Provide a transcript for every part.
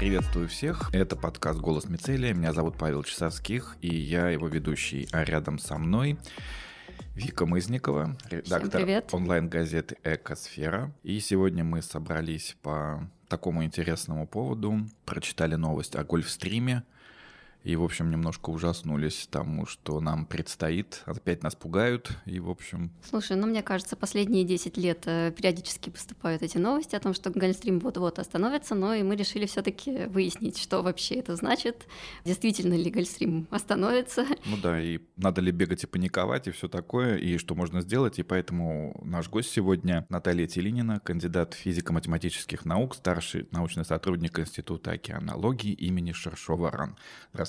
Приветствую всех, это подкаст «Голос Мицелия», меня зовут Павел Часовских, и я его ведущий, а рядом со мной Вика Мызникова, редактор онлайн-газеты «Экосфера». И сегодня мы собрались по такому интересному поводу, прочитали новость о Гольфстриме, и, в общем, немножко ужаснулись тому, что нам предстоит. Опять нас пугают, и, в общем... Слушай, ну, мне кажется, последние 10 лет периодически поступают эти новости о том, что Гольфстрим вот-вот остановится, но и мы решили все-таки выяснить, что вообще это значит, действительно ли Гольфстрим остановится. Ну да, и надо ли бегать и паниковать, и все такое, и что можно сделать. И поэтому наш гость сегодня Наталья Тилинина, кандидат физико-математических наук, старший научный сотрудник Института океанологии имени Ширшова РАН.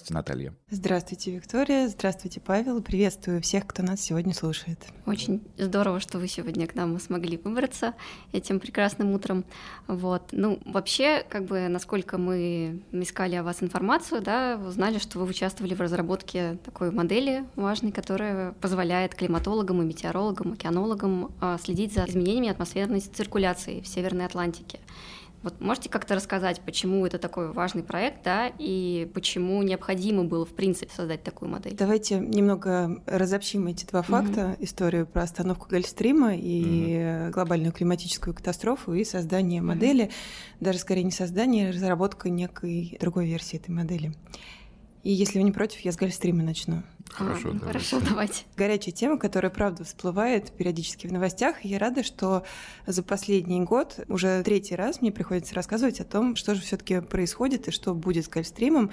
Здравствуйте, Наталья. Здравствуйте, Виктория. Здравствуйте, Павел. Приветствую всех, кто нас сегодня слушает. Очень здорово, что вы сегодня к нам смогли выбраться этим прекрасным утром. Вот. Ну, вообще, как бы, насколько мы искали о вас информацию, да, узнали, что вы участвовали в разработке такой модели важной, которая позволяет климатологам и метеорологам, океанологам следить за изменениями атмосферной циркуляции в Северной Атлантике. Вот можете как-то рассказать, почему это такой важный проект, да, и почему необходимо было, в принципе, создать такую модель? Давайте немного разобщим эти два факта: историю про остановку Гольфстрима и глобальную климатическую катастрофу, и создание модели, даже скорее не создание, а разработка некой другой версии этой модели. И если вы не против, я с Гольфстрима начну. Хорошо, давайте. Хорошо, давайте. Горячая тема, которая, правда, всплывает периодически в новостях. И я рада, что за последний год уже третий раз мне приходится рассказывать о том, что же все-таки происходит и что будет с Гольфстримом,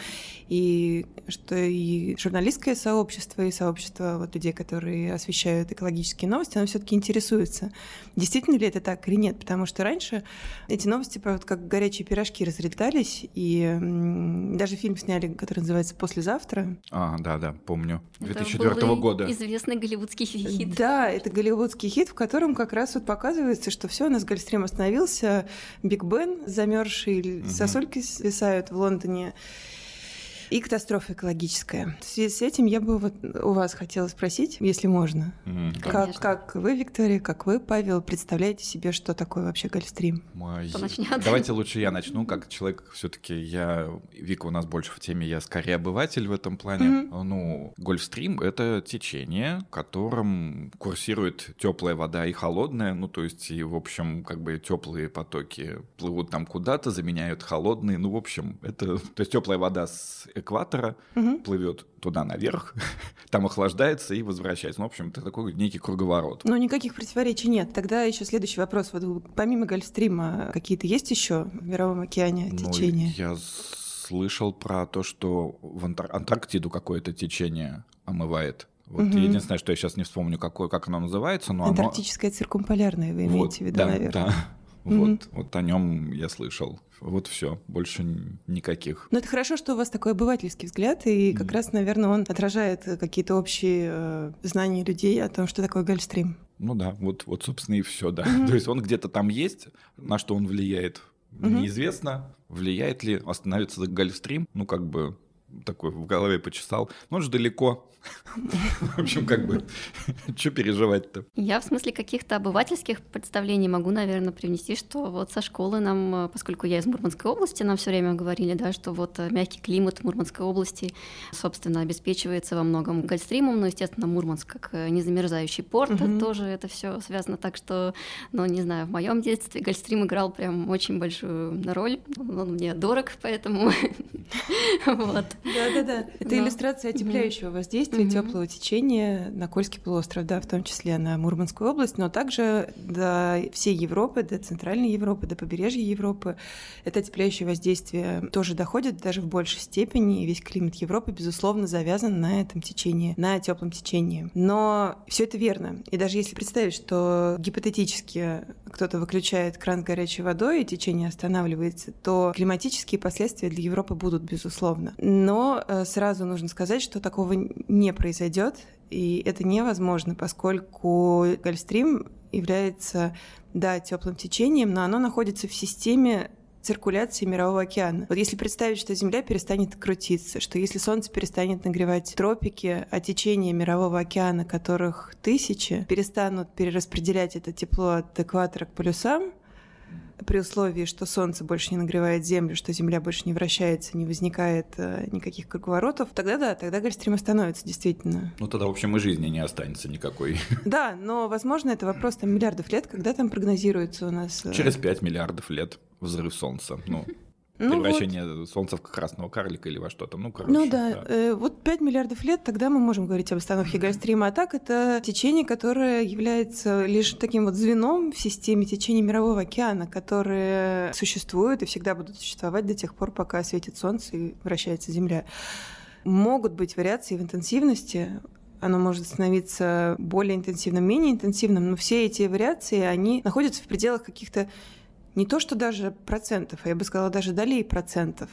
и что и журналистское сообщество, и сообщество вот людей, которые освещают экологические новости, оно все-таки интересуется, действительно ли это так или нет, потому что раньше эти новости, правда, как горячие пирожки разлетались, и даже фильм сняли, который называется «Послезавтра». А, да, помню. 2004 года. Известный голливудский хит. Да, это голливудский хит, в котором как раз вот показывается, что все, у нас Гольфстрим остановился, Биг Бен замерзший, сосульки свисают в Лондоне. И катастрофа экологическая. В связи с этим я бы вот у вас хотела спросить, если можно, как вы, Виктория, как вы, Павел, представляете себе, что такое вообще Гольфстрим? Давайте лучше я начну, как человек, все-таки я, Вика у нас больше в теме, я скорее обыватель в этом плане. Ну, Гольфстрим — это течение, в котором курсирует теплая вода и холодная, ну, то есть, и, в общем, как бы теплые потоки плывут там куда-то, заменяют холодные, ну, в общем, это, то есть, теплая вода с экватора плывет туда наверх, там охлаждается и возвращается. Ну, в общем, это такой некий круговорот. Но никаких противоречий нет. Тогда еще следующий вопрос. Вот помимо Гольфстрима какие-то есть еще в Мировом океане течения? Я слышал про то, что в Антарктиду какое-то течение омывает. Вот единственное, что я сейчас не вспомню, какое, как оно называется, но Антарктическое циркумполярное, вы имеете в виду, да, наверное? Да. Вот о нем я слышал. Вот все, больше никаких. Но это хорошо, что у вас такой обывательский взгляд, и как раз, наверное, он отражает какие-то общие знания людей о том, что такое Гольфстрим. Ну да, вот собственно, и все, да. То есть он где-то там есть, на что он влияет, неизвестно. Влияет ли, остановится Гольфстрим, ну как бы... Такой в голове почесал. Ну, он же далеко. В общем, как бы, что переживать-то? Я в смысле каких-то обывательских представлений могу, наверное, привнести, что вот со школы нам, поскольку я из Мурманской области, нам все время говорили, да, что вот мягкий климат Мурманской области, собственно, обеспечивается во многом Гольфстримом, но, естественно, Мурманск как незамерзающий порт, тоже это все связано так, что, ну, не знаю, в моем детстве Гольфстрим играл прям очень большую роль. Он мне дорог, поэтому... Вот. Да. Это иллюстрация отепляющего воздействия теплого течения на Кольский полуостров, да, в том числе на Мурманскую область, но также до всей Европы, до Центральной Европы, до побережья Европы. Это отепляющее воздействие тоже доходит даже в большей степени, и весь климат Европы, безусловно, завязан на этом течении, на теплом течении. Но все это верно. И даже если представить, что гипотетически кто-то выключает кран с горячей водой и течение останавливается, то климатические последствия для Европы будут, безусловно. Но сразу нужно сказать, что такого не произойдет, и это невозможно, поскольку Гольфстрим является, да, теплым течением, но оно находится в системе циркуляции Мирового океана. Вот если представить, что Земля перестанет крутиться, что если Солнце перестанет нагревать тропики, а течения Мирового океана, которых тысячи, перестанут перераспределять это тепло от экватора к полюсам, при условии, что Солнце больше не нагревает Землю, что Земля больше не вращается, не возникает никаких круговоротов, тогда да, тогда гольфстрим остановится, действительно. Ну тогда, в общем, и жизни не останется никакой. Да, но, возможно, это вопрос там, миллиардов лет, когда там прогнозируется у нас... Через 5 миллиардов лет взрыв Солнца, ну... Превращение Солнца в красного карлика или во что-то. Ну, короче, вот 5 миллиардов лет, тогда мы можем говорить об остановке гольфстрима. А так это течение, которое является лишь таким вот звеном в системе течений Мирового океана, которые существуют и всегда будут существовать до тех пор, пока светит Солнце и вращается Земля. Могут быть вариации в интенсивности. Оно может становиться более интенсивным, менее интенсивным. Но все эти вариации, они находятся в пределах каких-то не то, что даже процентов, а я бы сказала, даже долей процентов.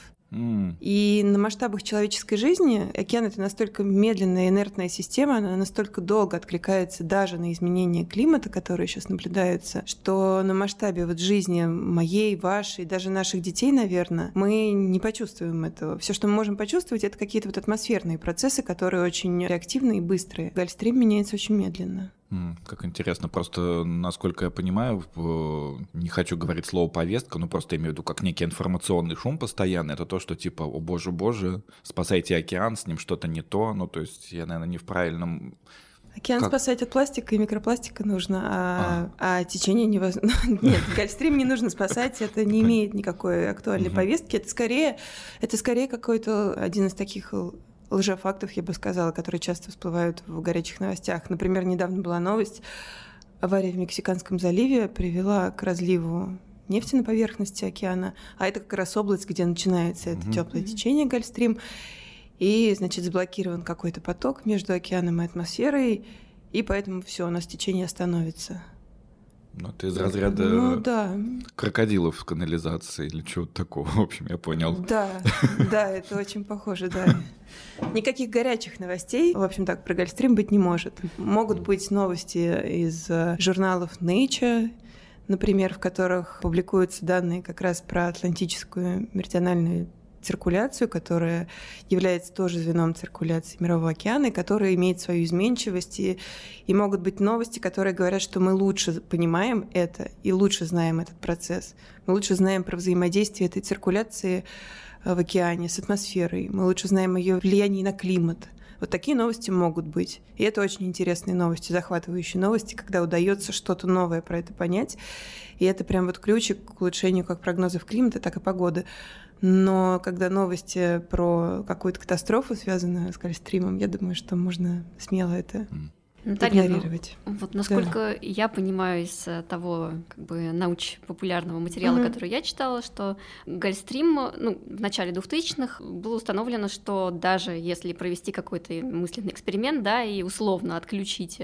И на масштабах человеческой жизни океан — это настолько медленная инертная система, она настолько долго откликается даже на изменения климата, которые сейчас наблюдаются, что на масштабе вот жизни моей, вашей, даже наших детей, наверное, мы не почувствуем этого. Все, что мы можем почувствовать, это какие-то вот атмосферные процессы, которые очень реактивные и быстрые. Гольфстрим меняется очень медленно. Как интересно. Просто, насколько я понимаю, не хочу говорить слово «повестка», но просто имею в виду как некий информационный шум постоянный. Это то, что типа «О боже-боже, спасайте океан, с ним что-то не то». Ну, то есть я, наверное, не в правильном... Океан спасать от пластика и микропластика нужно, а течение невозможно. Нет, гольфстрим не нужно спасать, это не имеет никакой актуальной повестки. Это скорее какой-то один из таких... лжефактов, я бы сказала, которые часто всплывают в горячих новостях. Например, недавно была новость: авария в Мексиканском заливе привела к разливу нефти на поверхности океана, а это как раз область, где начинается это теплое течение гольфстрим, и, значит, заблокирован какой-то поток между океаном и атмосферой, и поэтому все, у нас течение остановится. Ну, это из разряда крокодилов в канализации или чего-то такого, в общем, я понял. Да, это очень похоже, да. Никаких горячих новостей, в общем, так, про гольфстрим быть не может. Могут быть новости из журналов Nature, например, в которых публикуются данные как раз про атлантическую меридиональную циркуляцию, которая является тоже звеном циркуляции Мирового океана, и которая имеет свою изменчивость, и могут быть новости, которые говорят, что мы лучше понимаем это и лучше знаем этот процесс. Мы лучше знаем про взаимодействие этой циркуляции в океане с атмосферой, мы лучше знаем о ее влиянии на климат. Вот такие новости могут быть. И это очень интересные новости, захватывающие новости, когда удается что-то новое про это понять. И это прям вот ключик к улучшению как прогнозов климата, так и погоды. Но когда новости про какую-то катастрофу, связанную с гольфстримом, я думаю, что можно смело это игнорировать. Вот насколько я понимаю из того как бы научно-популярного материала, который я читала, что гольфстрим, в начале 2000-х было установлено, что даже если провести какой-то мысленный эксперимент, и условно отключить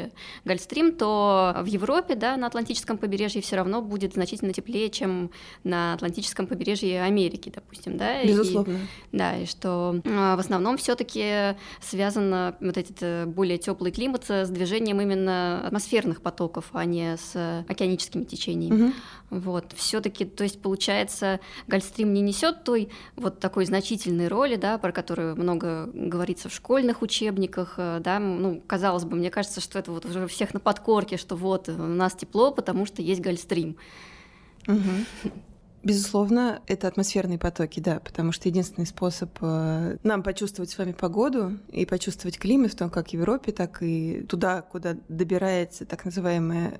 гольфстрим, то в Европе, на Атлантическом побережье все равно будет значительно теплее, чем на Атлантическом побережье Америки, допустим, Безусловно. И что в основном все-таки связано вот этот более теплый климат с движением именно атмосферных потоков, а не с океаническими течениями. Все-таки, то есть, получается, гольфстрим не несет той вот такой значительной роли, про которую много говорится в школьных учебниках, казалось бы, мне кажется, что это вот уже у всех на подкорке, что вот у нас тепло, потому что есть гольфстрим. Безусловно, это атмосферные потоки, потому что единственный способ нам почувствовать с вами погоду и почувствовать климат в том, как в Европе, так и туда, куда добирается так называемое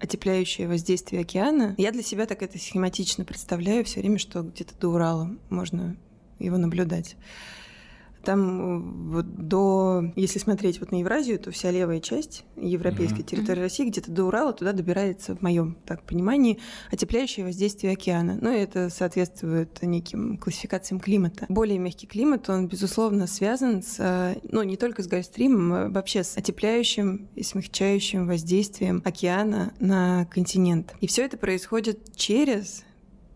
отепляющее воздействие океана. Я для себя так это схематично представляю все время, что где-то до Урала можно его наблюдать. Там если смотреть на Евразию, то вся левая часть европейской территории России где-то до Урала, туда добирается, в моем понимании, отепляющее воздействие океана. Это соответствует неким классификациям климата. Более мягкий климат, он, безусловно, связан с, не только с гольфстримом, а вообще с отепляющим и смягчающим воздействием океана на континент. И все это происходит через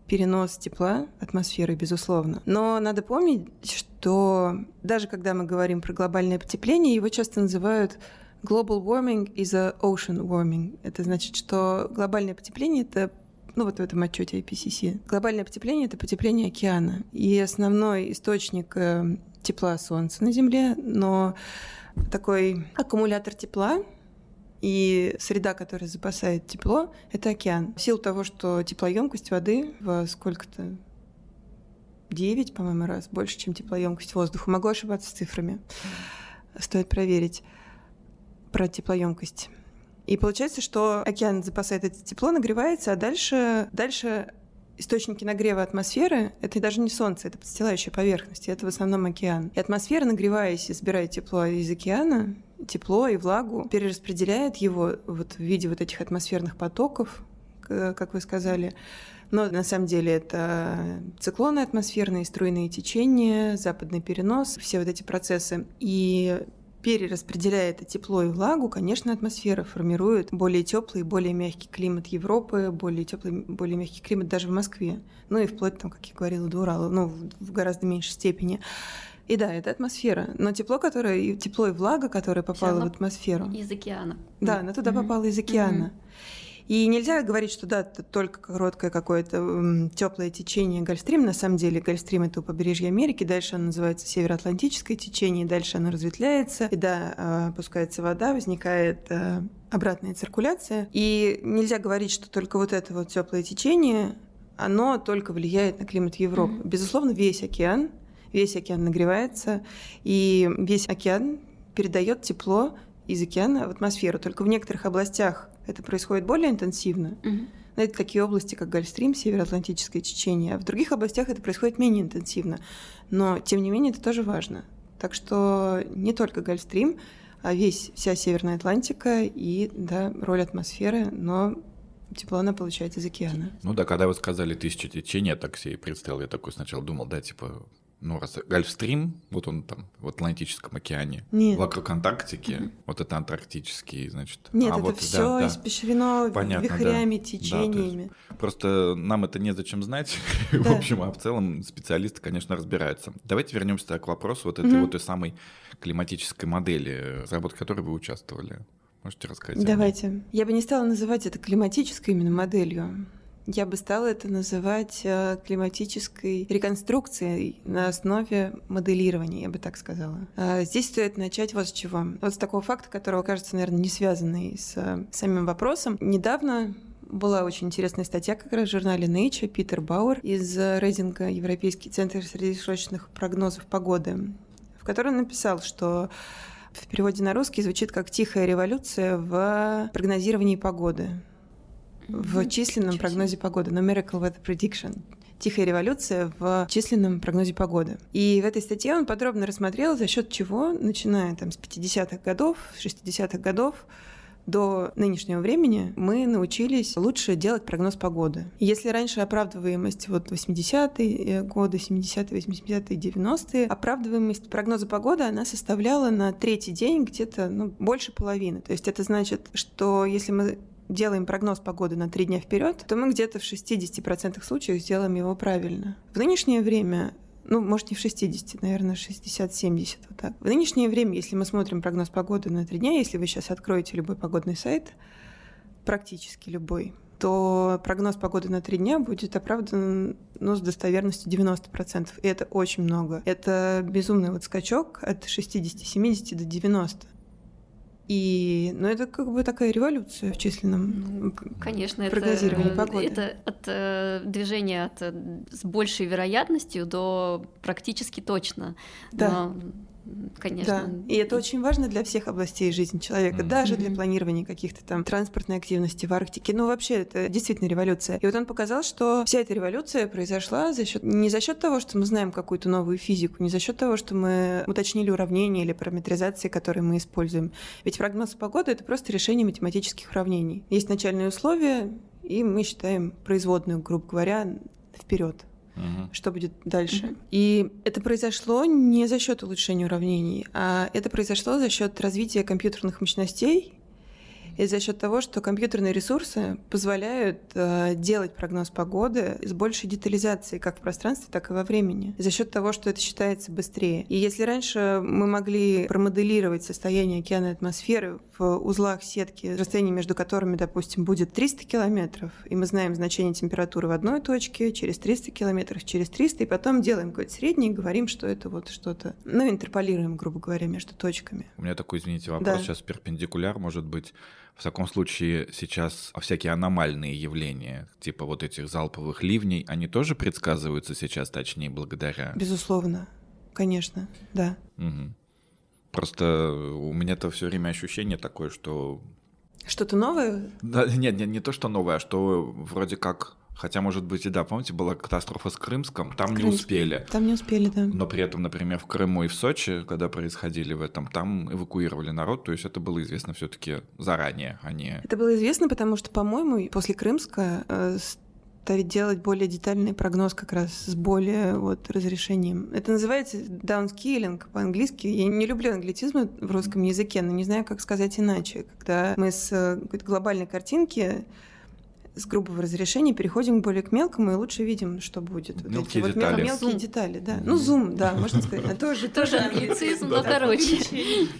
перенос тепла атмосферы, безусловно. Но надо помнить, что даже когда мы говорим про глобальное потепление, его часто называют global warming is a ocean warming. Это значит, что глобальное потепление — это, в этом отчете IPCC, глобальное потепление — это потепление океана. И основной источник тепла — Солнце на Земле, но такой аккумулятор тепла — И среда, которая запасает тепло, это океан. В силу того, что теплоемкость воды во сколько-то 9, по-моему, раз больше, чем теплоемкость воздуха. Могу ошибаться с цифрами. Стоит проверить про теплоемкость. И получается, что океан запасает это тепло, нагревается, а дальше источники нагрева атмосферы — это даже не Солнце, это подстилающая поверхность, и это в основном океан. И атмосфера, нагреваясь и собирая тепло из океана, тепло и влагу, перераспределяет его вот в виде вот этих атмосферных потоков, как вы сказали. Но на самом деле это циклоны атмосферные, струйные течения, западный перенос, все вот эти процессы. И перераспределяя это тепло и влагу, конечно, атмосфера формирует более теплый, более мягкий климат Европы, более теплый, более мягкий климат даже в Москве. Ну и вплоть, там, как я говорила, до Урала, но в гораздо меньшей степени. И да, это атмосфера. Но тепло и влага, которая попала в атмосферу... Из океана. Да, она туда попала из океана. И нельзя говорить, что да, это только короткое какое-то теплое течение Гольфстрим. На самом деле Гольфстрим — это у побережья Америки. Дальше оно называется Североатлантическое течение. Дальше оно разветвляется. И да, опускается вода, возникает обратная циркуляция. И нельзя говорить, что только вот это вот теплое течение, оно только влияет на климат Европы. Безусловно, весь океан нагревается, и весь океан передает тепло из океана в атмосферу. Только в некоторых областях это происходит более интенсивно. Но это такие области, как Гольфстрим, Североатлантическое течение. А в других областях это происходит менее интенсивно. Но, тем не менее, это тоже важно. Так что не только Гольфстрим, а вся Северная Атлантика и, да, роль атмосферы, но тепло она получает из океана. Ну да, когда вы сказали 1000 течений, так себе представил. Я такой сначала думал, да, типа... Ну, раз Гольфстрим, вот он там в Атлантическом океане, нет, вокруг Антарктики, вот это антарктический, значит. Нет, это вот, все испещрено вихрями, течениями. Да, просто нам это незачем знать, в общем, а в целом специалисты, конечно, разбираются. Давайте вернемся к вопросу вот этой вот той самой климатической модели, в работе которой вы участвовали. Можете рассказать? Давайте. Я бы не стала называть это климатической именно моделью. Я бы стала это называть климатической реконструкцией на основе моделирования, я бы так сказала. Здесь стоит начать вот с чего. Вот с такого факта, которого, кажется, наверное, не связанный с самим вопросом. Недавно была очень интересная статья как раз в журнале Nature, Питер Бауэр из рейтинга «Европейский центр среднесрочных прогнозов погоды», в которой он написал, что в переводе на русский звучит как «тихая революция в прогнозировании погоды». В численном прогнозе погоды, Numerical Weather Prediction. Тихая революция в численном прогнозе погоды. И в этой статье он подробно рассмотрел, за счет чего, начиная там с 50-х годов, 60-х годов до нынешнего времени, мы научились лучше делать прогноз погоды. Если раньше оправдываемость вот 80-е годы, 70-е, 80-е, 90-е, оправдываемость прогноза погоды, она составляла на третий день где-то больше половины. То есть это значит, что если мы делаем прогноз погоды на 3 дня вперед, то мы где-то в 60% случаев сделаем его правильно. В нынешнее время, может, не в 60, наверное, 60-70, вот так. В нынешнее время, если мы смотрим прогноз погоды на 3 дня, если вы сейчас откроете любой погодный сайт, практически любой, то прогноз погоды на 3 дня будет оправдан, с достоверностью 90%. И это очень много. Это безумный вот скачок от 60-70 до 90%. Но это как бы такая революция в численном прогнозировании погоды. Это движение с большей вероятностью до практически точно. Да. Но... Конечно. Да. И это очень важно для всех областей жизни человека, даже для планирования каких-то там транспортной активности в Арктике. Вообще, это действительно революция. И вот он показал, что вся эта революция произошла не за счет того, что мы знаем какую-то новую физику, не за счет того, что мы уточнили уравнения или параметризации, которые мы используем. Ведь прогноз погоды — это просто решение математических уравнений. Есть начальные условия, и мы считаем производную, грубо говоря, вперед. Что будет дальше. И это произошло не за счет улучшения уравнений, а это произошло за счет развития компьютерных мощностей и за счет того, что компьютерные ресурсы позволяют делать прогноз погоды с большей детализацией как в пространстве, так и во времени. И за счет того, что это считается быстрее. И если раньше мы могли промоделировать состояние океана и атмосферы в узлах сетки, расстояние между которыми, допустим, будет 300 километров, и мы знаем значение температуры в одной точке, через 300 километров, через 300, и потом делаем какой-то средний и говорим, что это вот что-то, интерполируем, грубо говоря, между точками. У меня такой, извините, вопрос сейчас перпендикуляр, может быть, В таком случае сейчас всякие аномальные явления, типа вот этих залповых ливней, они тоже предсказываются сейчас точнее благодаря? Безусловно, конечно, да. Угу. Просто у меня-то все время ощущение такое, что... Что-то новое? Да, нет, не то, что новое, а что вроде как... Хотя, может быть, и да, помните, была катастрофа с Крымском, там не успели. Там не успели, да. Но при этом, например, в Крыму и в Сочи, когда происходили в этом, там эвакуировали народ, то есть это было известно все-таки заранее, а не... Это было известно, потому что, по-моему, после Крымска стали делать более детальный прогноз как раз с более разрешением. Это называется даунскейлинг по-английски. Я не люблю англицизмы в русском языке, но не знаю, как сказать иначе. Когда мы с какой-то глобальной картинки... с грубого разрешения переходим более к мелкому и лучше видим, что будет. Мелкие вот детали. Мелкие детали, да. Ну, зум, да, можно сказать. Тоже англицизм, но короче.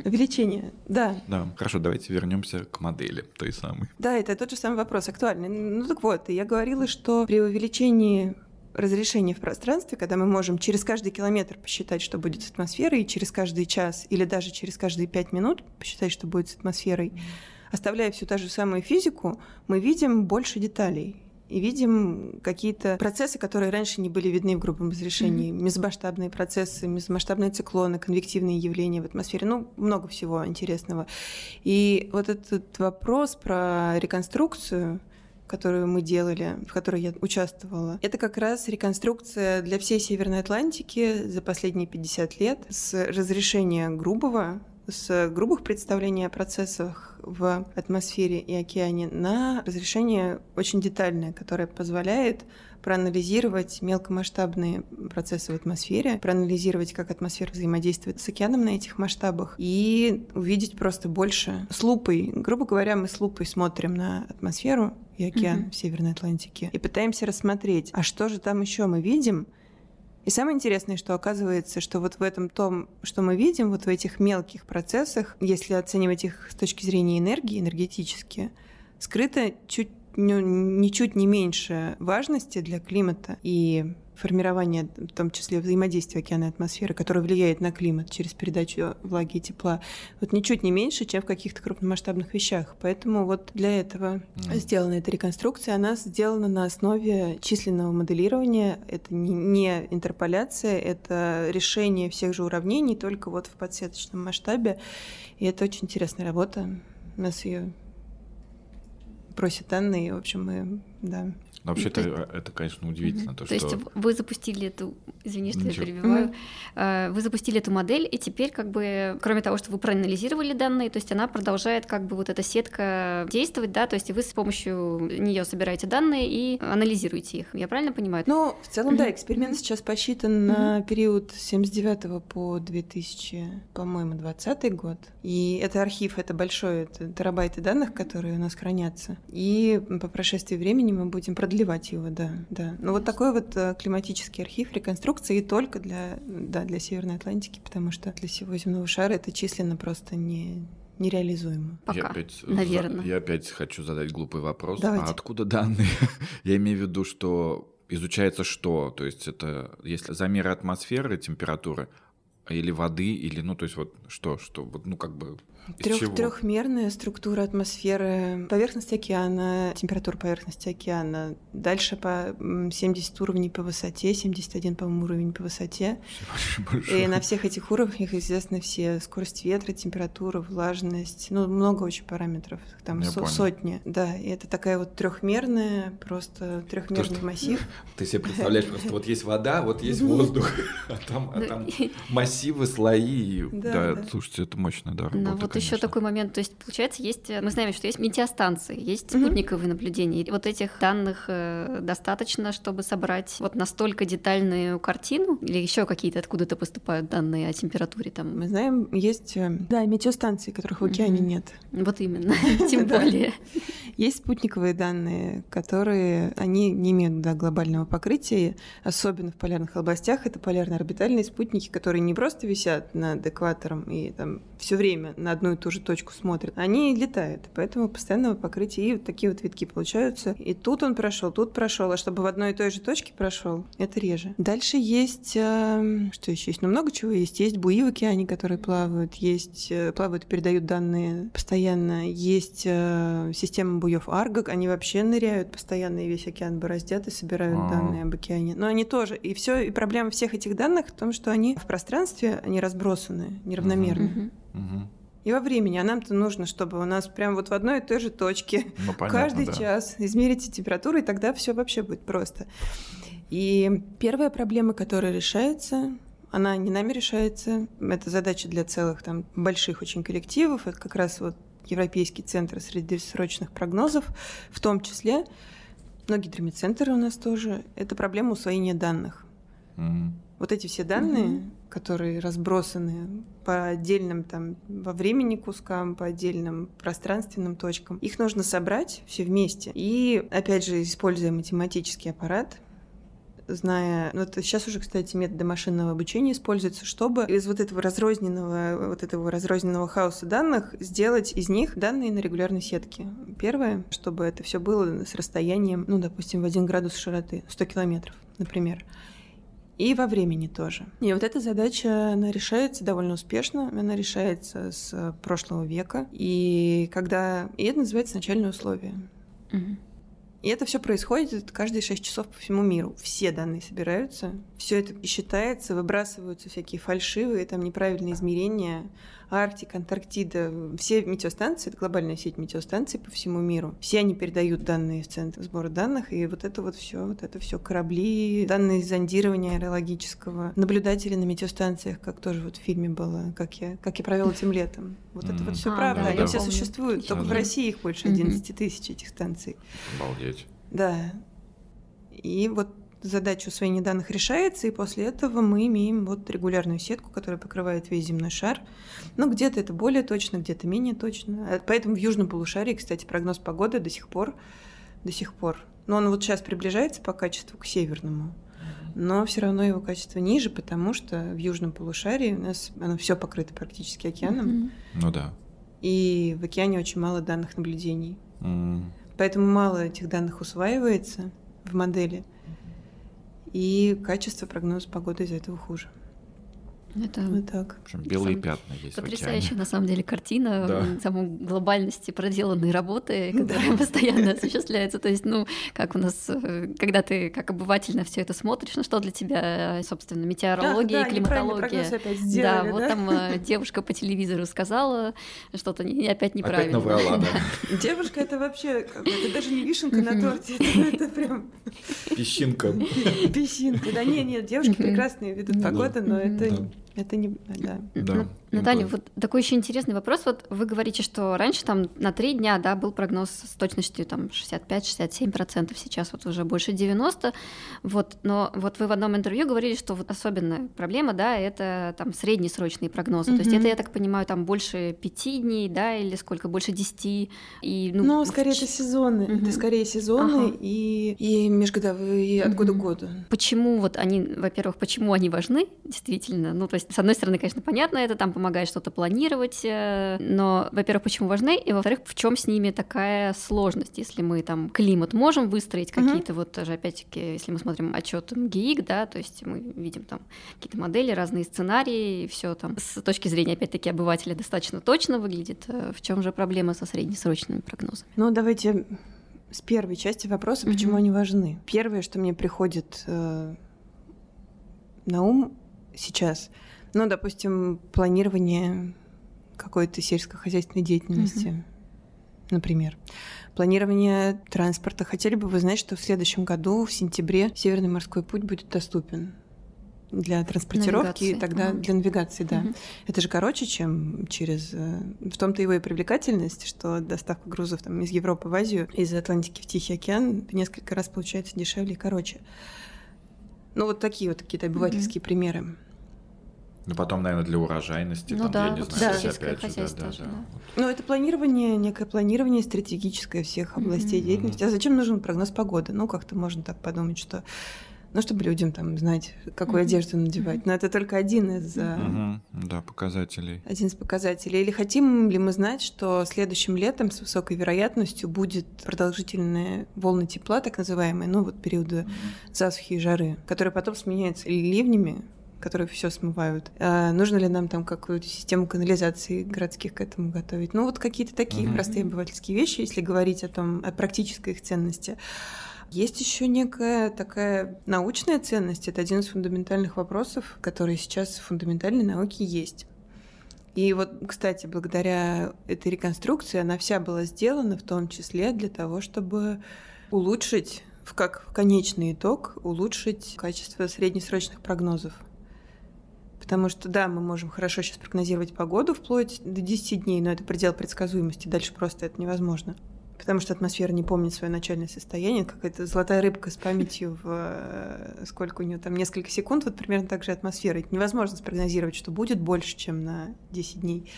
Увеличение, да. Да, хорошо, давайте вернемся к модели той самой. Да, это тот же самый вопрос, актуальный. Ну, так вот, я говорила, что при увеличении разрешение в пространстве, когда мы можем через каждый километр посчитать, что будет с атмосферой, и через каждый час или даже через каждые 5 минут посчитать, что будет с атмосферой, оставляя всю ту же самую физику, мы видим больше деталей и видим какие-то процессы, которые раньше не были видны в грубом разрешении. Mm-hmm. Мезобасштабные процессы, мезобасштабные циклоны, конвективные явления в атмосфере. Ну, много всего интересного. И вот этот вопрос про реконструкцию, которую мы делали, в которой я участвовала. Это как раз реконструкция для всей Северной Атлантики за последние 50 лет с разрешения грубого, с грубых представлений о процессах в атмосфере и океане на разрешение очень детальное, которое позволяет проанализировать мелкомасштабные процессы в атмосфере, проанализировать, как атмосфера взаимодействует с океаном на этих масштабах и увидеть просто больше с лупой. Грубо говоря, мы с лупой смотрим на атмосферу и океан в Северной Атлантике и пытаемся рассмотреть, а что же там еще мы видим. И самое интересное, что оказывается, что вот в этом том, что мы видим, вот в этих мелких процессах, если оценивать их с точки зрения энергии, энергетически, скрыто ничуть не меньше важности для климата и формирования, в том числе взаимодействия океана и атмосферы, которое влияет на климат через передачу влаги и тепла, вот ничуть не меньше, чем в каких-то крупномасштабных вещах. Поэтому вот для этого сделана эта реконструкция. Она сделана на основе численного моделирования. Это не интерполяция, это решение всех же уравнений, только вот в подсеточном масштабе. И это очень интересная работа. У нас ее просят данные, в общем, мы, да. Но вообще-то это, конечно, удивительно. То, что... есть вы запустили эту... Извини, что я перебиваю. Вы запустили эту модель, и теперь как бы, кроме того, что вы проанализировали данные, то есть она продолжает как бы вот эта сетка действовать, да, то есть вы с помощью нее собираете данные и анализируете их. Я правильно понимаю? Ну, в целом, да, эксперимент сейчас посчитан на период с 79 по 2000, по-моему, 20 год. И это архив, это большой, это терабайты данных, которые у нас хранятся. И по прошествии времени мы будем продлевать его, да. Ну вот такой вот климатический архив реконструкции и только для Северной Атлантики, потому что для всего земного шара это численно просто нереализуемо. Пока, наверное. Я опять хочу задать глупый вопрос. Давайте. А откуда данные? Я имею в виду, что изучается что? То есть это если замеры атмосферы, температуры, или воды, или, ну, то есть вот что, ну, как бы из чего? Трехмерная структура атмосферы, поверхность океана, температура поверхности океана, дальше по 70 уровней по высоте, 71, по-моему, уровень по высоте. И на всех этих уровнях известны все скорость ветра, температура, влажность, ну, много очень параметров, там сотни. Да, и это такая вот трехмерная, просто трехмерный массив. Ты себе представляешь, просто вот есть вода, вот есть воздух, а там массив. Массивы, слои. Да, слушайте, это мощно, да, работа, конечно. Вот еще такой момент, то есть, получается, мы знаем, что есть метеостанции, есть спутниковые наблюдения, и вот этих данных достаточно, чтобы собрать вот настолько детальную картину, или еще какие-то откуда-то поступают данные о температуре там? Мы знаем, есть, да, метеостанции, которых в океане нет. Вот именно, тем более. Есть спутниковые данные, которые, они не имеют глобального покрытия, особенно в полярных областях, это полярно-орбитальные спутники, которые не просто висят над экватором и там все время на одном одну и ту же точку смотрят, они летают, поэтому постоянного покрытия, и вот такие вот витки получаются. И тут он прошел, тут прошел, а чтобы в одной и той же точке прошел, это реже. Дальше есть, что еще есть? Ну, много чего есть. Есть буи в океане, которые плавают, есть, плавают и передают данные постоянно, есть система буев Аргак, они вообще ныряют постоянно и весь океан бороздят и собирают данные об океане. Но они тоже, и все, и проблема всех этих данных в том, что они в пространстве, они разбросаны неравномерно. И во времени. А нам-то нужно, чтобы у нас прям вот в одной и той же точке, ну, понятно, каждый час измерите температуру, и тогда все вообще будет просто. И первая проблема, которая решается, она не нами решается. Это задача для целых там больших очень коллективов. Это как раз вот Европейский центр среднесрочных прогнозов, в том числе, но Гидрометцентр у нас тоже. Это проблема усвоения данных. Вот эти все данные, которые разбросаны по отдельным там во времени кускам, по отдельным пространственным точкам, их нужно собрать все вместе. И опять же, используя математический аппарат, зная... Вот сейчас уже, кстати, методы машинного обучения используются, чтобы из вот этого разрозненного хаоса данных сделать из них данные на регулярной сетке. Первое, чтобы это все было с расстоянием, ну, допустим, в 1 градус широты, 100 километров, например. И во времени тоже. И вот эта задача, она решается довольно успешно, она решается с прошлого века. И когда... И это называется начальные условия. И это все происходит каждые 6 часов по всему миру. Все данные собираются, все это считается, выбрасываются всякие фальшивые, там неправильные измерения. Арктика, Антарктида, все метеостанции, это глобальная сеть метеостанций по всему миру. Все они передают данные в центр сбора данных, и вот это все корабли, данные зондирования аэрологического, наблюдатели на метеостанциях, как тоже вот в фильме было, как я провел этим летом. Вот это вот все правда, они все существуют, только в России их больше 11 тысяч этих станций. Обалдеть. Да. И вот задача усвоения данных решается, и после этого мы имеем вот регулярную сетку, которая покрывает весь земной шар. Но где-то это более точно, где-то менее точно. Поэтому в южном полушарии, кстати, прогноз погоды до сих пор. Но он вот сейчас приближается по качеству к северному. Но все равно его качество ниже, потому что в южном полушарии у нас оно все покрыто практически океаном. Ну да. И в океане очень мало данных наблюдений. Поэтому мало этих данных усваивается в модели. И качество прогноза погоды из-за этого хуже. Это вот так. В общем, белые пятна есть в океане. Потрясающая, на самом деле, картина самой глобальности проделанной работы, которая постоянно осуществляется. То есть, ну, как у нас, когда ты как обыватель на все это смотришь, ну что для тебя, собственно, метеорология, климатология. Сделали, да, вот там девушка по телевизору сказала что-то опять неправильно. Опять наврала, да. Девушка — это вообще, это даже не вишенка на торте, это прям... Песчинка. Песчинка, да, нет, девушки прекрасные ведут погоду, но это не... Да. Наталья, вот такой еще интересный вопрос. Вот вы говорите, что раньше там на 3 дня, да, был прогноз с точностью там 65-67%, сейчас вот уже больше 90%. Вот, но вот вы в одном интервью говорили, что вот особенная проблема, да, это там среднесрочные прогнозы. То есть это, я так понимаю, там больше 5 дней, да, или сколько, больше 10. И, ну, скорее это сезоны. Это скорее сезоны и межгодовые от года к году. Почему вот они, во-первых, почему они важны, действительно? Ну, то есть, с одной стороны, конечно, понятно, это там помогает что-то планировать, но, во-первых, почему важны, и, во-вторых, в чем с ними такая сложность, если мы там климат можем выстроить, какие-то вот же, опять-таки, если мы смотрим отчет МГЭИК, да, то есть мы видим там какие-то модели, разные сценарии, и все там с точки зрения, опять-таки, обывателя достаточно точно выглядит. В чем же проблема со среднесрочными прогнозами? Ну, давайте с первой части вопроса, почему они важны. Первое, что мне приходит на ум сейчас, ну, допустим, планирование какой-то сельскохозяйственной деятельности, например. Планирование транспорта. Хотели бы вы знать, что в следующем году, в сентябре, Северный морской путь будет доступен для транспортировки навигации. И тогда для навигации, да. Это же короче, чем через... В том-то его и привлекательность, что доставка грузов там, из Европы в Азию, из Атлантики в Тихий океан в несколько раз получается дешевле и короче. Ну, вот такие вот какие-то обывательские примеры. Ну, потом, наверное, для урожайности. Ну, там, да, я не знаю, сельское хозяйство. Ну, это планирование, некое планирование стратегическое всех областей деятельности. А зачем нужен прогноз погоды? Ну, как-то можно так подумать, что... Ну, чтобы людям там знать, какую одежду надевать. Но это только один из... да, показателей. Один из показателей. Или хотим ли мы знать, что следующим летом с высокой вероятностью будет продолжительные волны тепла, так называемые, ну, вот периоды засухи и жары, которые потом сменяются ливнями, которые все смывают. А нужно ли нам там какую-то систему канализации городских к этому готовить? Ну, вот какие-то такие простые обывательские вещи, если говорить о том, о практической их ценности. Есть еще некая такая научная ценность. Это один из фундаментальных вопросов, которые сейчас в фундаментальной науке есть. И вот, кстати, благодаря этой реконструкции она вся была сделана, в том числе для того, чтобы улучшить, как конечный итог, улучшить качество среднесрочных прогнозов. Потому что, да, мы можем хорошо сейчас прогнозировать погоду вплоть до 10 дней, но это предел предсказуемости, дальше просто это невозможно. Потому что атмосфера не помнит свое начальное состояние, какая-то золотая рыбка с памятью в сколько у нее там, несколько секунд, вот примерно так же атмосфера. Это невозможно спрогнозировать, что будет больше, чем на 10 дней.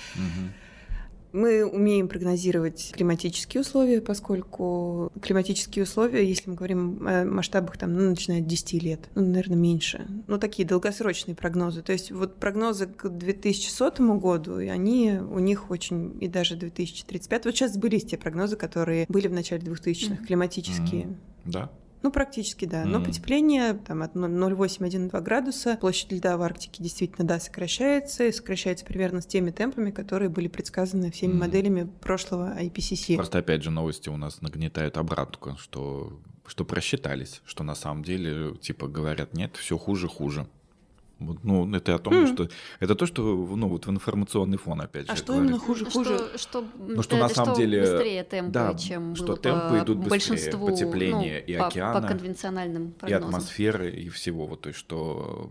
Мы умеем прогнозировать климатические условия, поскольку климатические условия, если мы говорим о масштабах, там, начиная от 10 лет, наверное, меньше. Ну, такие долгосрочные прогнозы. То есть вот прогнозы к 2100 году, они у них очень, и даже 2035. Вот сейчас сбылись те прогнозы, которые были в начале 2000-х, климатические. Да. Ну, практически, да. Но потепление там, от 0,8-1,2 градуса, площадь льда в Арктике действительно, да, сокращается, и сокращается примерно с теми темпами, которые были предсказаны всеми моделями прошлого IPCC. Просто, опять же, новости у нас нагнетают обратку, что просчитались, что на самом деле, типа, говорят, нет, все хуже. Ну, это о том, что... Это то, что, ну, вот в информационный фон, опять же, говорит. А что именно хуже? Что на самом деле... быстрее темпы, чем было темпы идут быстрее, потепление и океана, по конвенциональным прогнозам, и атмосферы, и всего. Вот, то есть, что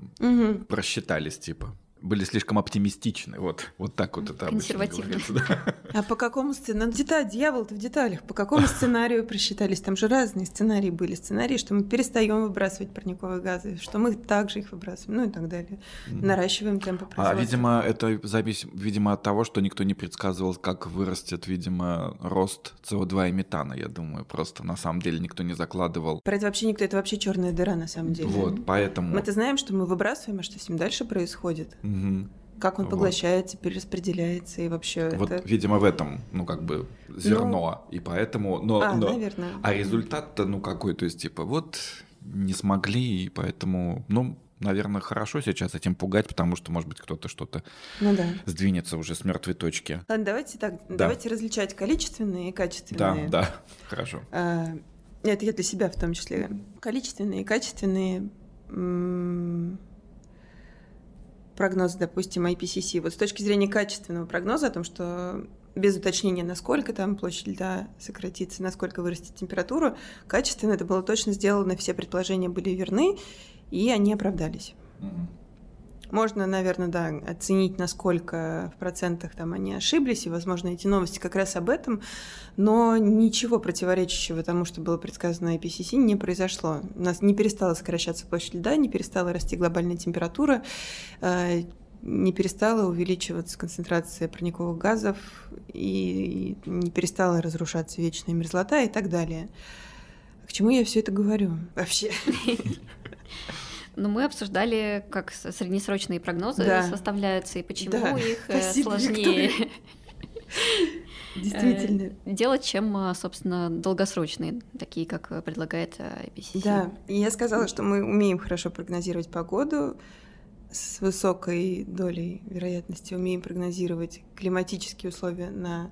просчитались, типа. Были слишком оптимистичны. Вот так вот это обычно говорится. Да. А по какому сценарию? Дьявол-то в деталях. По какому сценарию просчитались? Там же разные сценарии были. Сценарии, что мы перестаем выбрасывать парниковые газы, что мы также их выбрасываем, ну и так далее. Наращиваем темпы производства. А, видимо, это зависит, видимо, от того, что никто не предсказывал, как вырастет, видимо, рост СО2 и метана, я думаю. Просто на самом деле никто не закладывал. Про это вообще никто. Это вообще черная дыра, на самом деле. Вот, поэтому... Мы-то знаем, что мы выбрасываем, а что с ним дальше происходит. Как он поглощается, перераспределяется и вообще вот, это... видимо, в этом, ну, как бы, зерно, и поэтому... наверное. А результат-то, ну, какой, то есть, типа, вот, не смогли, и поэтому, ну, наверное, хорошо сейчас этим пугать, потому что, может быть, кто-то что-то сдвинется уже с мертвой точки. Ладно, давайте так, давайте различать количественные и качественные. Да, хорошо. Это я для себя в том числе. Количественные и качественные... прогноз, допустим, IPCC. Вот с точки зрения качественного прогноза о том, что без уточнения, насколько там площадь льда сократится, насколько вырастет температура, качественно это было точно сделано, все предположения были верны, и они оправдались. Можно, наверное, оценить, насколько в процентах там они ошиблись, и, возможно, эти новости как раз об этом, но ничего противоречащего тому, что было предсказано IPCC, не произошло. У нас не перестала сокращаться площадь льда, не перестала расти глобальная температура, не перестала увеличиваться концентрация парниковых газов, и не перестала разрушаться вечная мерзлота и так далее. К чему я все это говорю вообще? Но мы обсуждали, как среднесрочные прогнозы составляются и почему их сложнее действительно делать, чем, собственно, долгосрочные, такие, как предлагает IPCC. Да, и я сказала, что мы умеем хорошо прогнозировать погоду, с высокой долей вероятности умеем прогнозировать климатические условия на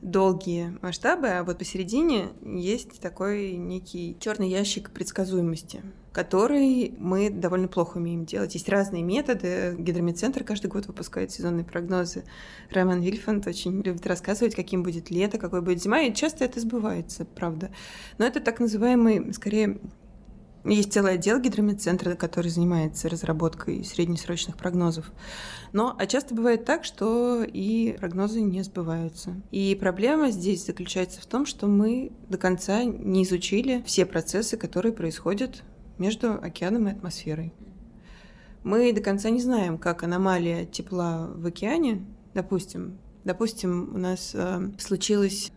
долгие масштабы, а вот посередине есть такой некий черный ящик предсказуемости, который мы довольно плохо умеем делать. Есть разные методы. Гидрометцентр каждый год выпускает сезонные прогнозы. Роман Вильфанд очень любит рассказывать, каким будет лето, какой будет зима, и часто это сбывается, правда. Но это так называемый, скорее, есть целый отдел Гидрометцентра, который занимается разработкой среднесрочных прогнозов. А часто бывает так, что и прогнозы не сбываются. И проблема здесь заключается в том, что мы до конца не изучили все процессы, которые происходят между океаном и атмосферой. Мы до конца не знаем, как аномалия тепла в океане, допустим у нас случилось,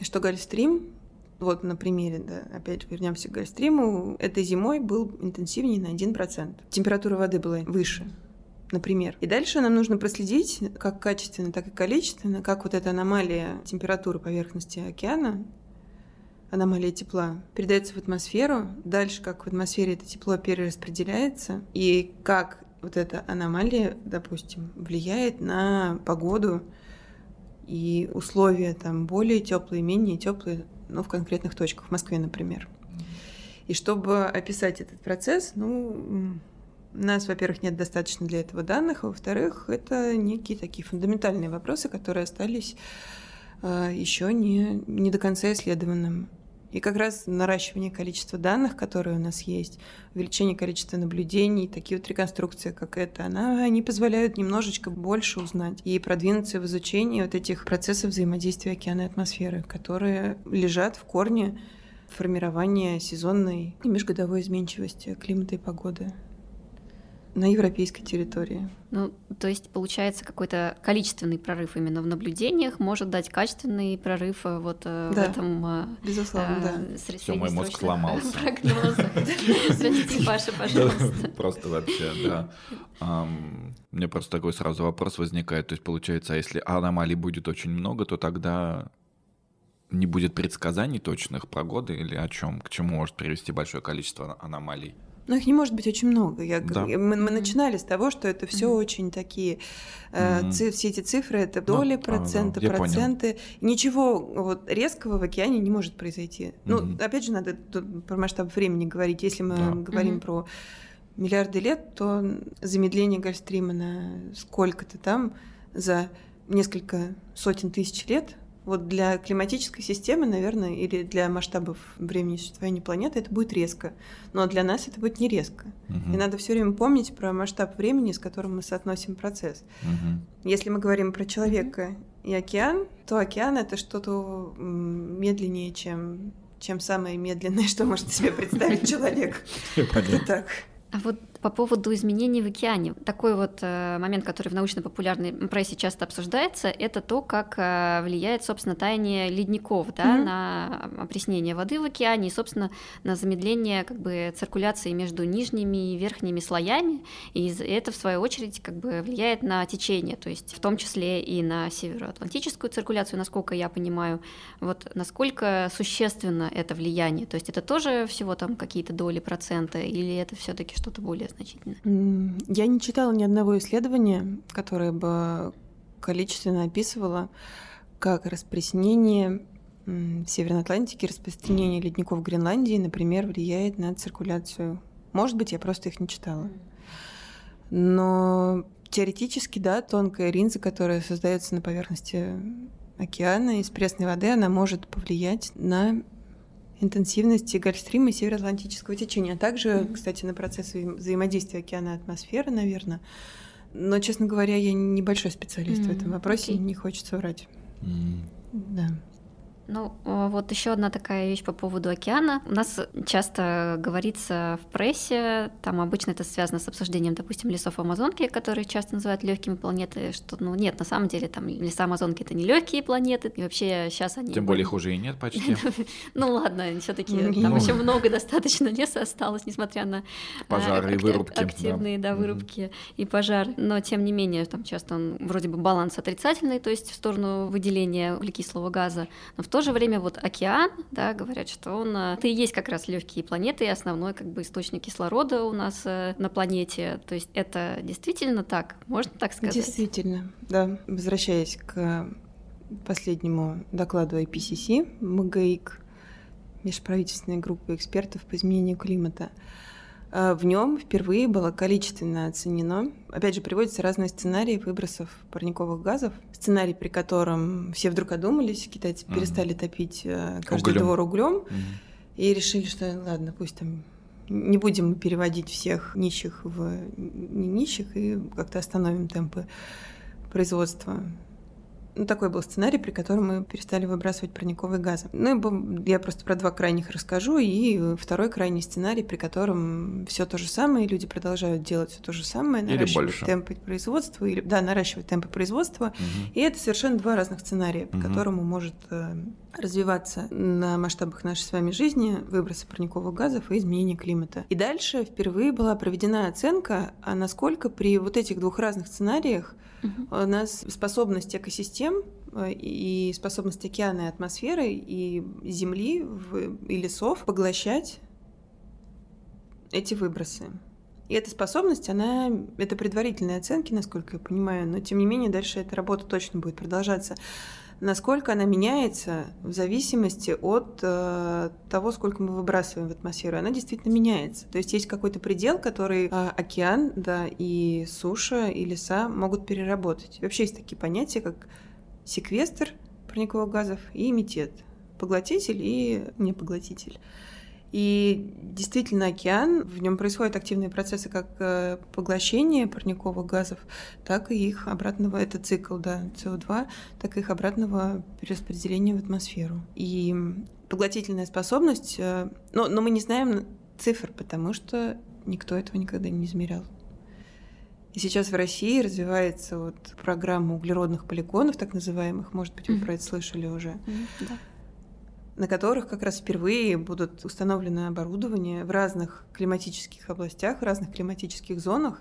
что Гольфстрим Вот на примере, да, опять же, вернемся к Гольфстриму, этой зимой был интенсивнее на 1%. Температура воды была выше, например. И дальше нам нужно проследить, как качественно, так и количественно, как вот эта аномалия температуры поверхности океана, аномалия тепла, передается в атмосферу, дальше как в атмосфере это тепло перераспределяется, и как вот эта аномалия, допустим, влияет на погоду и условия там более теплые, менее теплые, ну, в конкретных точках, в Москве, например. И чтобы описать этот процесс, ну, у нас, во-первых, нет достаточно для этого данных, а во-вторых, это некие такие фундаментальные вопросы, которые остались еще не до конца исследованными. И как раз наращивание количества данных, которые у нас есть, увеличение количества наблюдений, такие вот реконструкции, как эта, они позволяют немножечко больше узнать и продвинуться в изучении вот этих процессов взаимодействия океана и атмосферы, которые лежат в корне формирования сезонной и межгодовой изменчивости климата и погоды на европейской территории. Ну, то есть, получается, какой-то количественный прорыв именно в наблюдениях может дать качественный прорыв вот в этом... Безусловно, да. Всё, мой мозг сломался. Прогнозах. Светите, Паша, пожалуйста. Просто вообще, да. У меня просто такой сразу вопрос возникает. То есть, получается, а если аномалий будет очень много, то тогда не будет предсказаний точных погоды или о чем, к чему может привести большое количество аномалий? Но их не может быть очень много. Мы начинали с того, что это все очень такие... все эти цифры — это доли, проценты. Ничего вот резкого в океане не может произойти. Ну, опять же, надо про масштаб времени говорить. Если мы говорим про миллиарды лет, то замедление Гольфстрима на сколько-то там за несколько сотен тысяч лет... Вот для климатической системы, наверное, или для масштабов времени существования планеты это будет резко, но для нас это будет не резко. И надо все время помнить про масштаб времени, с которым мы соотносим процесс. Если мы говорим про человека и океан, то океан — это что-то медленнее, чем самое медленное, что может себе представить человек. Как-то так. А вот по поводу изменений в океане. Такой вот момент, который в научно-популярной прессе часто обсуждается, это то, как влияет, собственно, таяние ледников, да, на опреснение воды в океане и, собственно, на замедление как бы циркуляции между нижними и верхними слоями. И это, в свою очередь, как бы влияет на течение, то есть в том числе и на североатлантическую циркуляцию, насколько я понимаю. Вот насколько существенно это влияние? То есть это тоже всего там какие-то доли процента или это все-таки что-то более значительное? Я не читала ни одного исследования, которое бы количественно описывало, как распреснение в Северной Атлантике, распространение ледников в Гренландии, например, влияет на циркуляцию. Может быть, я просто их не читала. Но теоретически, да, тонкая линза, которая создается на поверхности океана из пресной воды, она может повлиять на интенсивности Гольфстрима и Североатлантического течения, а также, кстати, на процессы взаимодействия океана и атмосферы, наверное. Но, честно говоря, я небольшой специалист в этом вопросе, не хочется врать. Да. Ну, вот еще одна такая вещь по поводу океана. У нас часто говорится в прессе, там обычно это связано с обсуждением, допустим, лесов Амазонки, которые часто называют легкими планетами, что, ну, нет, на самом деле, там, леса Амазонки — это не легкие планеты, и вообще сейчас они... Тем более их уже и нет почти. Ну, ладно, все-таки там еще много достаточно леса осталось, несмотря на... Пожары и вырубки. Активные, да, вырубки и пожары. Но, тем не менее, там часто он вроде бы баланс отрицательный, то есть в сторону выделения углекислого газа, но в то же время вот океан, да, говорят, что он, это и есть как раз легкие планеты, и основной как бы источник кислорода у нас на планете. То есть это действительно так, можно так сказать? Действительно, да. Возвращаясь к последнему докладу IPCC, МГЭИК, межправительственной группы экспертов по изменению климата, в нем впервые было количественно оценено. Опять же, приводятся разные сценарии выбросов парниковых газов. Сценарий, при котором все вдруг одумались, китайцы перестали топить каждый двор углем и решили, что ладно, пусть там не будем переводить всех нищих в не нищих и как-то остановим темпы производства. Ну, такой был сценарий, при котором мы перестали выбрасывать парниковые газы. Ну, я просто про два крайних расскажу, и второй крайний сценарий, при котором все то же самое, люди продолжают делать все то же самое, наращивать темпы производства, или наращивать темпы производства, и это совершенно два разных сценария, по которому может развиваться на масштабах нашей с вами жизни, выбросы парниковых газов и изменения климата. И дальше впервые была проведена оценка, насколько при вот этих двух разных сценариях у нас способность экосистем и способность океана и атмосферы и земли и лесов поглощать эти выбросы. И эта способность, это предварительные оценки, насколько я понимаю, но тем не менее дальше эта работа точно будет продолжаться. Насколько она меняется в зависимости от того, сколько мы выбрасываем в атмосферу. Она действительно меняется. То есть есть какой-то предел, который океан, да, и суша, и леса могут переработать. Вообще есть такие понятия, как секвестр парниковых газов и эмитент. Поглотитель и непоглотитель. И действительно океан, в нем происходят активные процессы как поглощения парниковых газов, так и их обратного, это цикл, да, СО2, так и их обратного перераспределения в атмосферу. И поглотительная способность, но мы не знаем цифр, потому что никто этого никогда не измерял. И сейчас в России развивается вот программа углеродных полигонов, так называемых, может быть, вы про это слышали уже. Да. На которых как раз впервые будут установлены оборудование в разных климатических областях, в разных климатических зонах,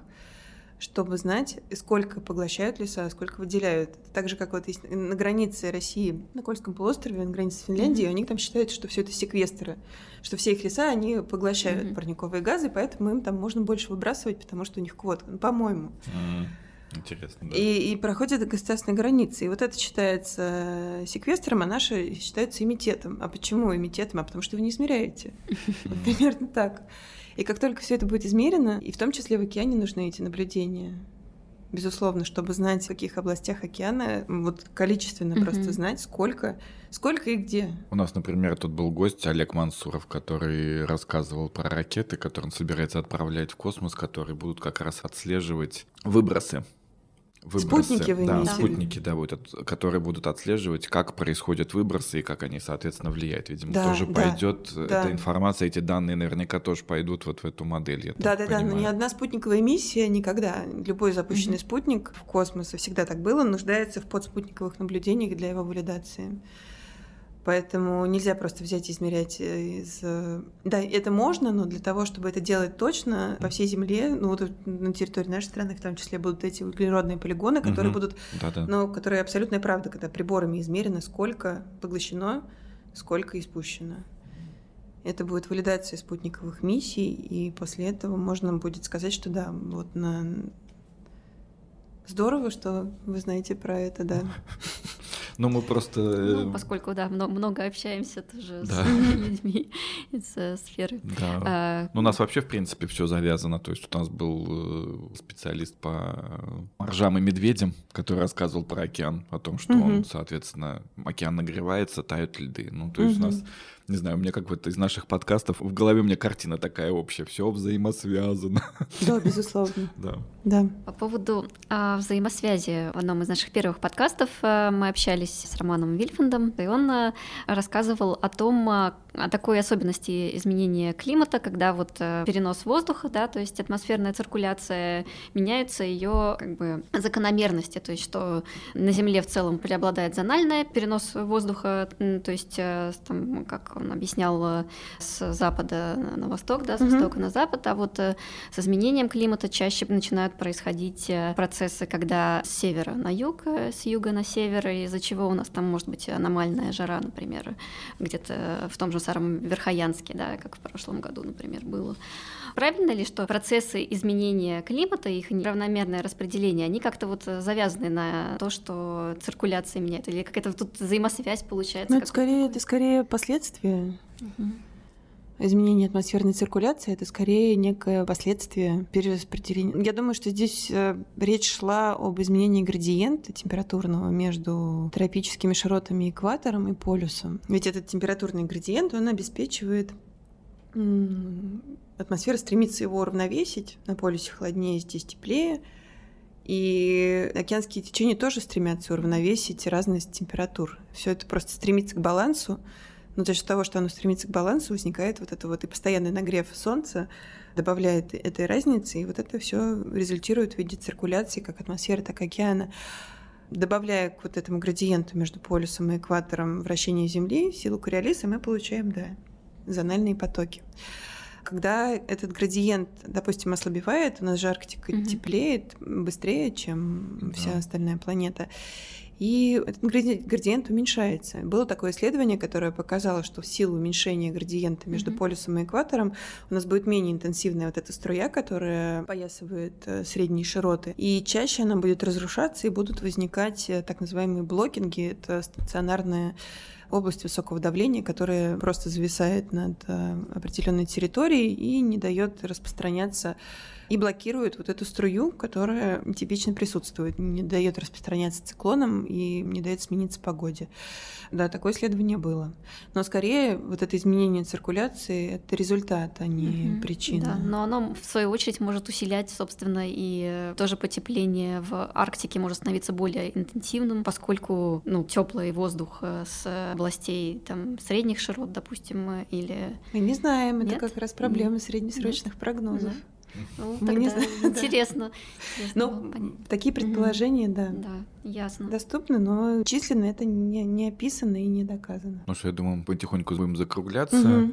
чтобы знать, сколько поглощают леса, сколько выделяют. Так же, как вот есть на границе России, на Кольском полуострове, на границе с Финляндией, они там считают, что все это секвестры, что все их леса, они поглощают парниковые газы, поэтому им там можно больше выбрасывать, потому что у них квота, по-моему. Интересно, да. И проходят до государственной границы. И вот это считается секвестром, а наши считаются эмитентом. А почему эмитентом? А потому что вы не измеряете. Примерно так. И как только все это будет измерено, и в том числе в океане нужны эти наблюдения, безусловно, чтобы знать, в каких областях океана, вот количественно просто знать, сколько и где. У нас, например, тут был гость Олег Мансуров, который рассказывал про ракеты, которые он собирается отправлять в космос, которые будут как раз отслеживать выбросы. Спутники вы имеете? Да, спутники, да, которые будут отслеживать, как происходят выбросы и как они, соответственно, влияют. Видимо, да, тоже пойдет эта информация, эти данные наверняка тоже пойдут вот в эту модель. Да, но ни одна спутниковая миссия никогда. Любой запущенный спутник в космос, и всегда так было, нуждается в подспутниковых наблюдениях для его валидации. Поэтому нельзя просто взять и измерять из... Да, это можно, но для того, чтобы это делать точно, по всей Земле, вот на территории нашей страны в том числе будут эти углеродные полигоны, которые будут... Да-да. Но которые абсолютная правда, когда приборами измерено, сколько поглощено, сколько испущено. Это будет валидация спутниковых миссий, и после этого можно будет сказать, что да, вот на... Здорово, что вы знаете про это, да. Но мы просто... поскольку, да, много общаемся тоже с людьми из сферы. Да. У нас вообще, в принципе, все завязано. То есть у нас был специалист по моржам и медведям, который рассказывал про океан, о том, что он, соответственно, океан нагревается, тают льды. То есть у нас... Не знаю, у меня как вот из наших подкастов в голове у меня картина такая общая, все взаимосвязано. Да, безусловно. Да. По поводу взаимосвязи в одном из наших первых подкастов мы общались с Романом Вильфандом, и он рассказывал о такой особенности изменения климата, когда вот перенос воздуха, да, то есть атмосферная циркуляция меняется, ее как бы закономерности, то есть что на Земле в целом преобладает зональное перенос воздуха, то есть там, как он объяснял, с запада на восток, да, с востока на запад, а вот с изменением климата чаще начинают происходить процессы, когда с севера на юг, с юга на север, из-за чего у нас там может быть аномальная жара, например, где-то в том же самом Верхоянске, да, как в прошлом году, например, было. Правильно ли, что процессы изменения климата, их неравномерное распределение, они как-то вот завязаны на то, что циркуляция меняет, или какая-то тут взаимосвязь получается? Ну, это скорее последствия. Изменение атмосферной циркуляции — это скорее некое последствие перераспределения. Я думаю, что здесь речь шла об изменении градиента температурного между тропическими широтами, экватором и полюсом. Ведь этот температурный градиент, он обеспечивает... Атмосфера стремится его уравновесить. На полюсе холоднее, здесь теплее. И океанские течения тоже стремятся уравновесить разность температур. Все это просто стремится к балансу. Но за счет того, что оно стремится к балансу, возникает вот это вот и постоянный нагрев солнца добавляет этой разницы, и вот это все результирует в виде циркуляции как атмосферы, так и океана. добавляя к вот этому градиенту между полюсом и экватором вращение Земли, силу кориолиса, мы получаем, да, зональные потоки. Когда этот градиент, допустим, ослабевает, у нас же Арктика теплеет быстрее, чем вся остальная планета, и этот градиент уменьшается. Было такое исследование, которое показало, что в силу уменьшения градиента между полюсом и экватором у нас будет менее интенсивная вот эта струя, которая поясывает средние широты. И чаще она будет разрушаться, и будут возникать так называемые блокинги. Это стационарная область высокого давления, которая просто зависает над определенной территорией и не дает распространяться и блокирует вот эту струю, которая типично присутствует, не дает распространяться циклонам и не дает смениться погоде. Да, такое исследование было. Но скорее вот это изменение циркуляции — это результат, а не причина. Да, но оно, в свою очередь, может усилять, собственно, и тоже потепление в Арктике может становиться более интенсивным, поскольку теплый воздух с областей там, средних широт, допустим, или... Мы не знаем, это как раз проблема среднесрочных прогнозов. Интересно. Но такие предположения, да, ясно. Доступны, но численно это не описано и не доказано. Ну что, я думаю, мы потихоньку будем закругляться.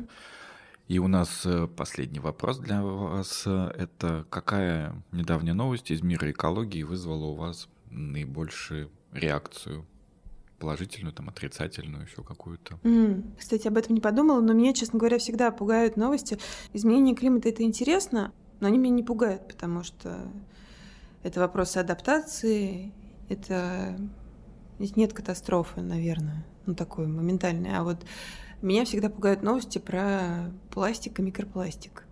И у нас последний вопрос для вас. Это какая недавняя новость из мира экологии вызвала у вас наибольшую реакцию? Положительную, там, отрицательную, еще какую-то. Кстати, об этом не подумала, но меня, честно говоря, всегда пугают новости. Изменение климата — это интересно, но они меня не пугают, потому что это вопросы адаптации, это... Здесь нет катастрофы, наверное, такой моментальной. А вот меня всегда пугают новости про пластик и микропластик.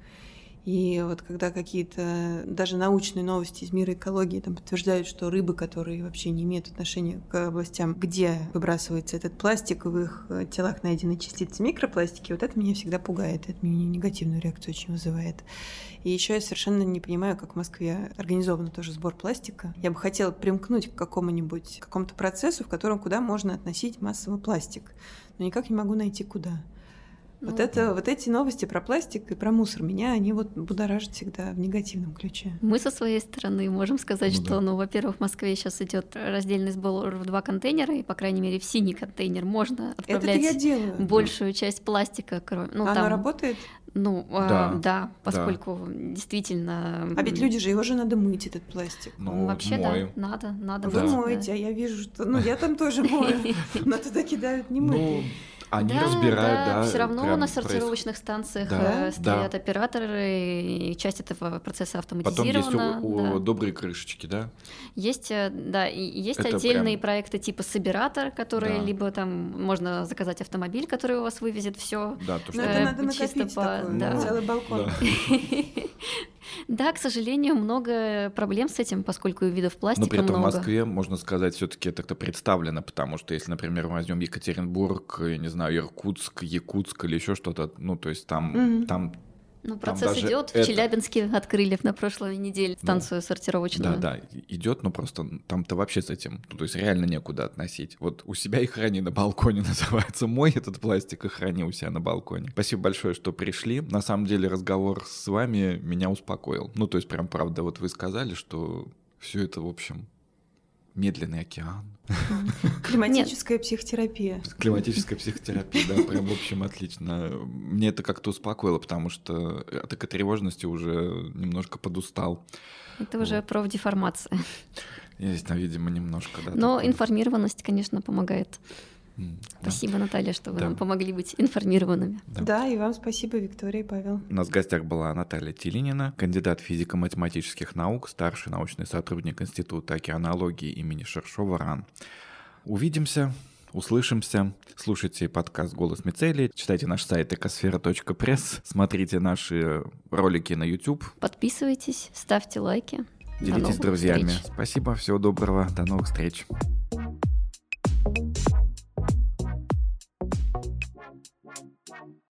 И вот когда какие-то даже научные новости из мира экологии там подтверждают, что рыбы, которые вообще не имеют отношения к областям, где выбрасывается этот пластик, в их телах найдены частицы микропластики, вот это меня всегда пугает, это меня негативную реакцию очень вызывает. И еще я совершенно не понимаю, как в Москве организован тоже сбор пластика. Я бы хотела примкнуть к какому-то процессу, в котором куда можно относить массовый пластик, но никак не могу найти куда. Вот эти новости про пластик и про мусор меня они будоражат всегда в негативном ключе. Мы со своей стороны можем сказать, во-первых, в Москве сейчас идет раздельный сбор в 2 контейнера, и, по крайней мере, в синий контейнер можно отправлять большую часть пластика. Оно работает? Да, поскольку действительно... А ведь люди же, его же надо мыть, этот пластик. Вообще, мою. Надо мыть. Вы моете, а я вижу, что... я там тоже мою, но туда кидают не мыть. Они разбирают, да. Все равно на сортировочных станциях стоят операторы, и часть этого процесса автоматизирована. Потом есть добрые крышечки, да? Есть отдельные проекты типа собиратор, которые либо там можно заказать автомобиль, который у вас вывезет все. Да, то, что это надо накопить такое, целый балкон. Да, к сожалению, много проблем с этим, поскольку видов пластика много. Но при этом в Москве, можно сказать, все-таки это представлено, потому что если, например, мы возьмем Екатеринбург, я не знаю, Иркутск, Якутск или еще что-то, там. Процесс идет. В Челябинске открыли на прошлой неделе станцию сортировочную. Идет, но просто там-то вообще с этим, реально некуда относить. Вот у себя и храни на балконе называется. Мой этот пластик и храни у себя на балконе. Спасибо большое, что пришли. На самом деле разговор с вами меня успокоил. Прям правда, вы сказали, что все это, в общем, медленный океан. Климатическая психотерапия. Климатическая психотерапия, прям, в общем, отлично. Мне это как-то успокоило, потому что от этой тревожности уже немножко подустал. Это уже профдеформация. Есть, видимо, немножко, но информированность, конечно, помогает. Спасибо, Наталья, что вы нам помогли быть информированными. Да, и вам спасибо, Виктория и Павел. У нас в гостях была Наталья Тилинина, кандидат физико-математических наук, старший научный сотрудник Института океанологии имени Ширшова РАН. Увидимся, услышимся. Слушайте подкаст «Голос Мицелия», читайте наш сайт экосфера.пресс, смотрите наши ролики на YouTube. Подписывайтесь, ставьте лайки. Делитесь с друзьями. Спасибо, всего доброго, до новых встреч.